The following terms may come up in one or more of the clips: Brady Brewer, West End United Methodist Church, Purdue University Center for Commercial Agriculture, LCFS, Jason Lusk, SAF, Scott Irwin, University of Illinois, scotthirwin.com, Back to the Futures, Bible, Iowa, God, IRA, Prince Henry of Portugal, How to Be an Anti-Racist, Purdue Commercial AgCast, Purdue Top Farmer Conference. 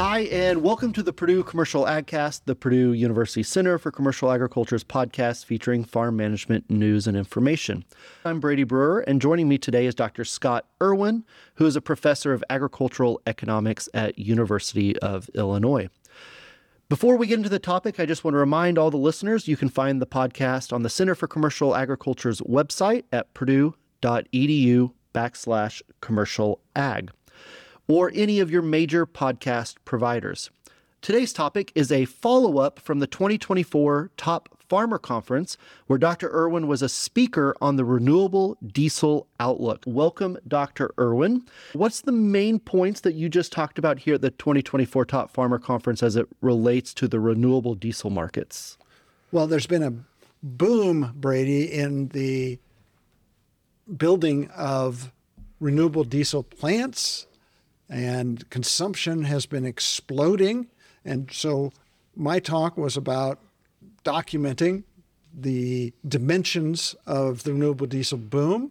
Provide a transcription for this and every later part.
Hi, and welcome to the Purdue Commercial AgCast, the Purdue University Center for Commercial Agriculture's podcast featuring farm management news and information. I'm Brady Brewer, and joining me today is Dr. Scott Irwin, who is a professor of agricultural economics at University of Illinois. Before we get into the topic, I just want to remind all the listeners you can find the podcast on the Center for Commercial Agriculture's website at purdue.edu/commercial ag. or any of your major podcast providers. Today's topic is a follow-up from the 2024 Top Farmer Conference, where Dr. Irwin was a speaker on the renewable diesel outlook. Welcome, Dr. Irwin. What's the main points that you just talked about here at the 2024 Top Farmer Conference as it relates to the renewable diesel markets? Well, there's been a boom, Brady, in the building of renewable diesel plants, and consumption has been exploding. And so my talk was about documenting the dimensions of the renewable diesel boom,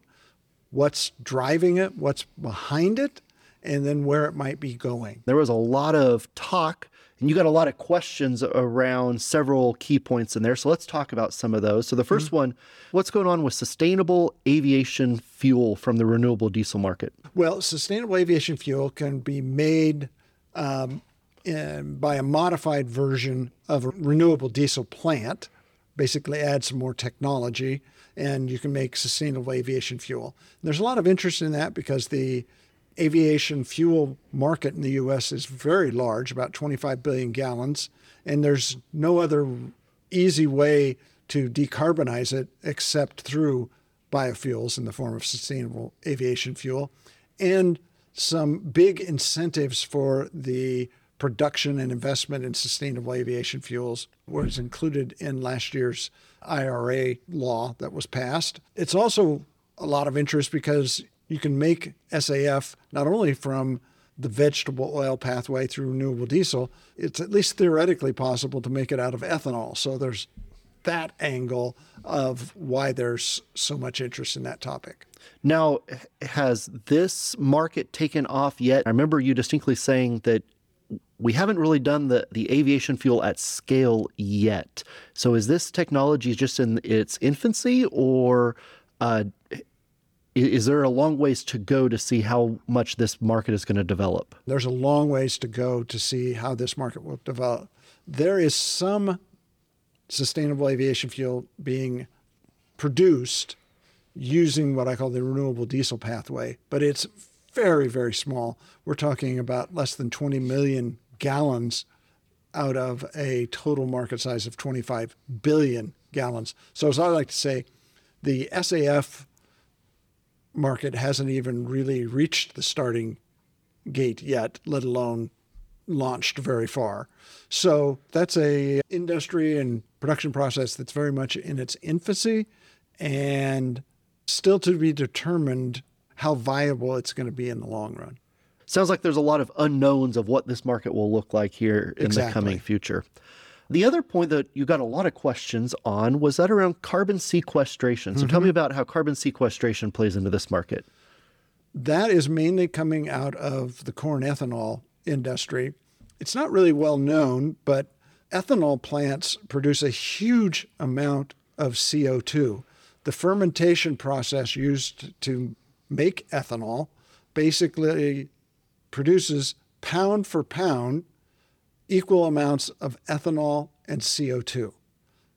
what's driving it, what's behind it, and then where it might be going. There was a lot of talk, and you got a lot of questions around several key points in there. So let's talk about some of those. So the first one, what's going on with sustainable aviation fuel from the renewable diesel market? Well, sustainable aviation fuel can be made by a modified version of a renewable diesel plant, basically add some more technology, and you can make sustainable aviation fuel. And there's a lot of interest in that because the aviation fuel market in the U.S. is very large, about 25 billion gallons, and there's no other easy way to decarbonize it except through biofuels in the form of sustainable aviation fuel, and some big incentives for the production and investment in sustainable aviation fuels was included in last year's IRA law that was passed. It's also a lot of interest because you can make SAF not only from the vegetable oil pathway through renewable diesel, it's at least theoretically possible to make it out of ethanol. So there's that angle of why there's so much interest in that topic. Now, has this market taken off yet? I remember you distinctly saying that we haven't really done the aviation fuel at scale yet. So is this technology just in its infancy, or is there a long ways to go to see how much this market is going to develop? There's a long ways to go to see how this market will develop. There is some sustainable aviation fuel being produced using what I call the renewable diesel pathway, but it's very, very small. We're talking about less than 20 million gallons out of a total market size of 25 billion gallons. So as I like to say, the SAF market hasn't even really reached the starting gate yet, let alone launched very far. So that's an industry and production process that's very much in its infancy and still to be determined how viable it's going to be in the long run. Sounds like there's a lot of unknowns of what this market will look like here in the coming future. The other point that you got a lot of questions on was that around carbon sequestration. So tell me about how carbon sequestration plays into this market. That is mainly coming out of the corn ethanol industry. It's not really well known, but ethanol plants produce a huge amount of CO2. The fermentation process used to make ethanol basically produces pound for pound equal amounts of ethanol and CO2.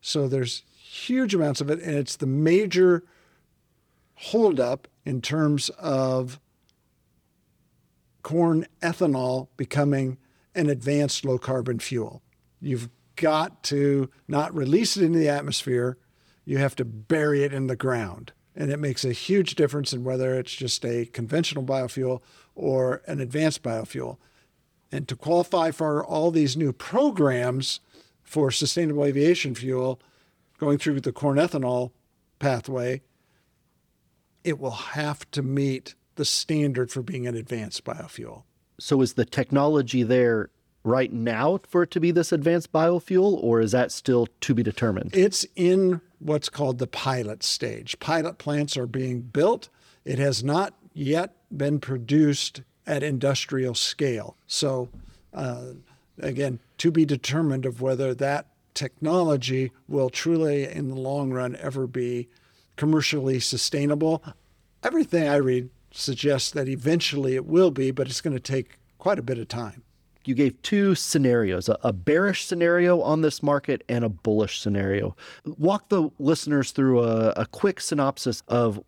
So there's huge amounts of it, and it's the major holdup in terms of corn ethanol becoming an advanced low-carbon fuel. You've got to not release it into the atmosphere. You have to bury it in the ground. And it makes a huge difference in whether it's just a conventional biofuel or an advanced biofuel. And to qualify for all these new programs for sustainable aviation fuel going through the corn ethanol pathway, it will have to meet the standard for being an advanced biofuel. So is the technology there right now for it to be this advanced biofuel, or is that still to be determined? It's in what's called the pilot stage. Pilot plants are being built. It has not yet been produced at industrial scale. So Again, to be determined of whether that technology will truly, in the long run, ever be commercially sustainable. Everything I read suggests that eventually it will be, but it's going to take quite a bit of time. You gave two scenarios, a bearish scenario on this market and a bullish scenario. Walk the listeners through a quick synopsis of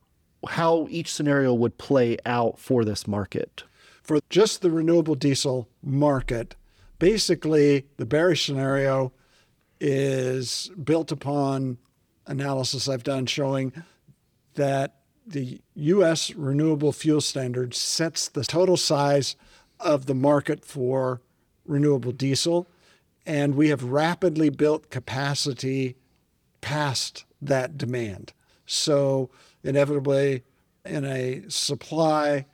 how each scenario would play out for this market. For just the renewable diesel market, basically the bearish scenario is built upon analysis I've done showing that the U.S. renewable fuel standard sets the total size of the market for renewable diesel, and we have rapidly built capacity past that demand. So inevitably, in a supply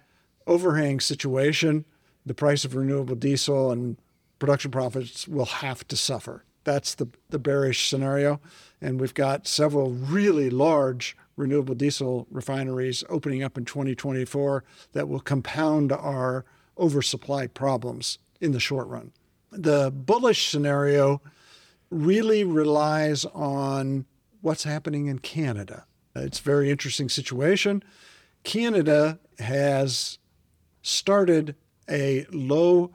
overhang situation, the price of renewable diesel and production profits will have to suffer. That's the bearish scenario. And we've got several really large renewable diesel refineries opening up in 2024 that will compound our oversupply problems in the short run. The bullish scenario really relies on what's happening in Canada. It's a very interesting situation. Canada has started a low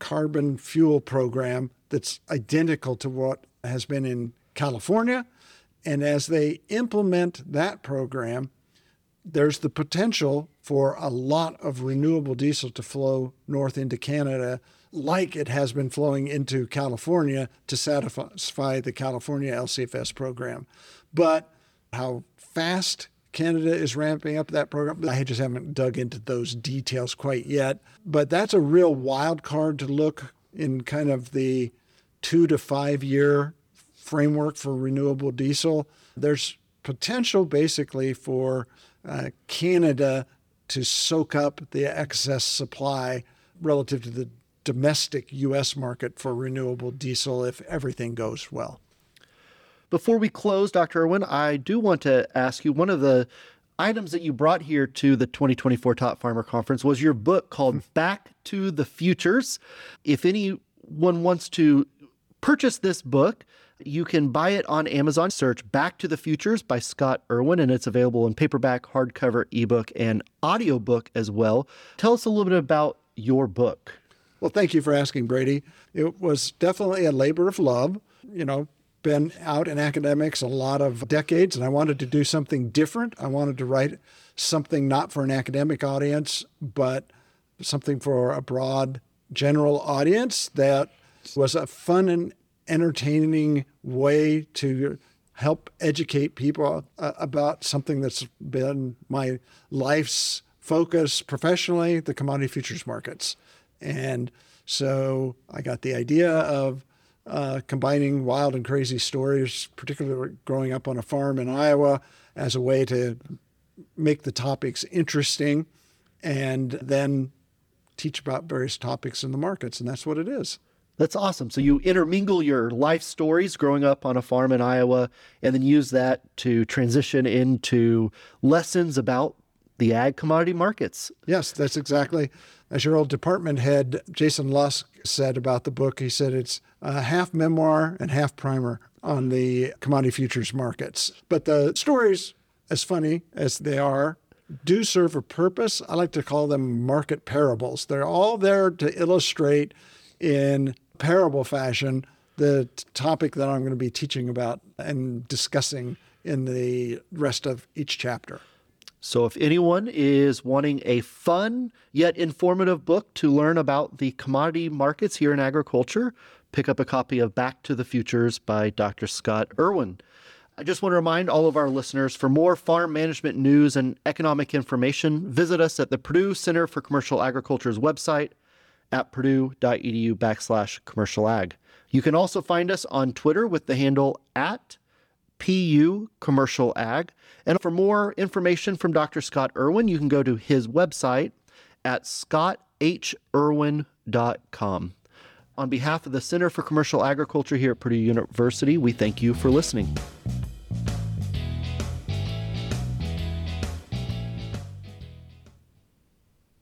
carbon fuel program that's identical to what has been in California. And as they implement that program, there's the potential for a lot of renewable diesel to flow north into Canada, like it has been flowing into California to satisfy the California LCFS program. But how fast Canada is ramping up that program, I just haven't dug into those details quite yet. But that's a real wild card to look in kind of the 2 to 5 year framework for renewable diesel. There's potential basically for Canada to soak up the excess supply relative to the domestic U.S. market for renewable diesel if everything goes well. Before we close, Dr. Irwin, I do want to ask you, one of the items that you brought here to the 2024 Top Farmer Conference was your book called Back to the Futures. If anyone wants to purchase this book, you can buy it on Amazon. Search Back to the Futures by Scott Irwin, and it's available in paperback, hardcover, ebook, and audiobook as well. Tell us a little bit about your book. Well, thank you for asking, Brady. It was definitely a labor of love. You know, been out in academics a lot of decades, and I wanted to do something different. I wanted to write something not for an academic audience, but something for a broad general audience that was a fun and entertaining way to help educate people about something that's been my life's focus professionally, the commodity futures markets. And so I got the idea of combining wild and crazy stories, particularly growing up on a farm in Iowa, as a way to make the topics interesting and then teach about various topics in the markets. And that's what it is. That's awesome. So you intermingle your life stories growing up on a farm in Iowa and then use that to transition into lessons about the ag commodity markets. Yes, that's exactly. As your old department head, Jason Lusk, said about the book, he said it's half memoir and half primer on the commodity futures markets. But the stories, as funny as they are, do serve a purpose. I like to call them market parables. They're all there to illustrate in parable fashion the topic that I'm going to be teaching about and discussing in the rest of each chapter. So if anyone is wanting a fun yet informative book to learn about the commodity markets here in agriculture, pick up a copy of Back to the Futures by Dr. Scott Irwin. I just want to remind all of our listeners, for more farm management news and economic information, visit us at the Purdue Center for Commercial Agriculture's website, at purdue.edu/commercialag. You can also find us on Twitter with the handle at PUCommercialAg. And for more information from Dr. Scott Irwin, you can go to his website at scotthirwin.com. On behalf of the Center for Commercial Agriculture here at Purdue University, we thank you for listening.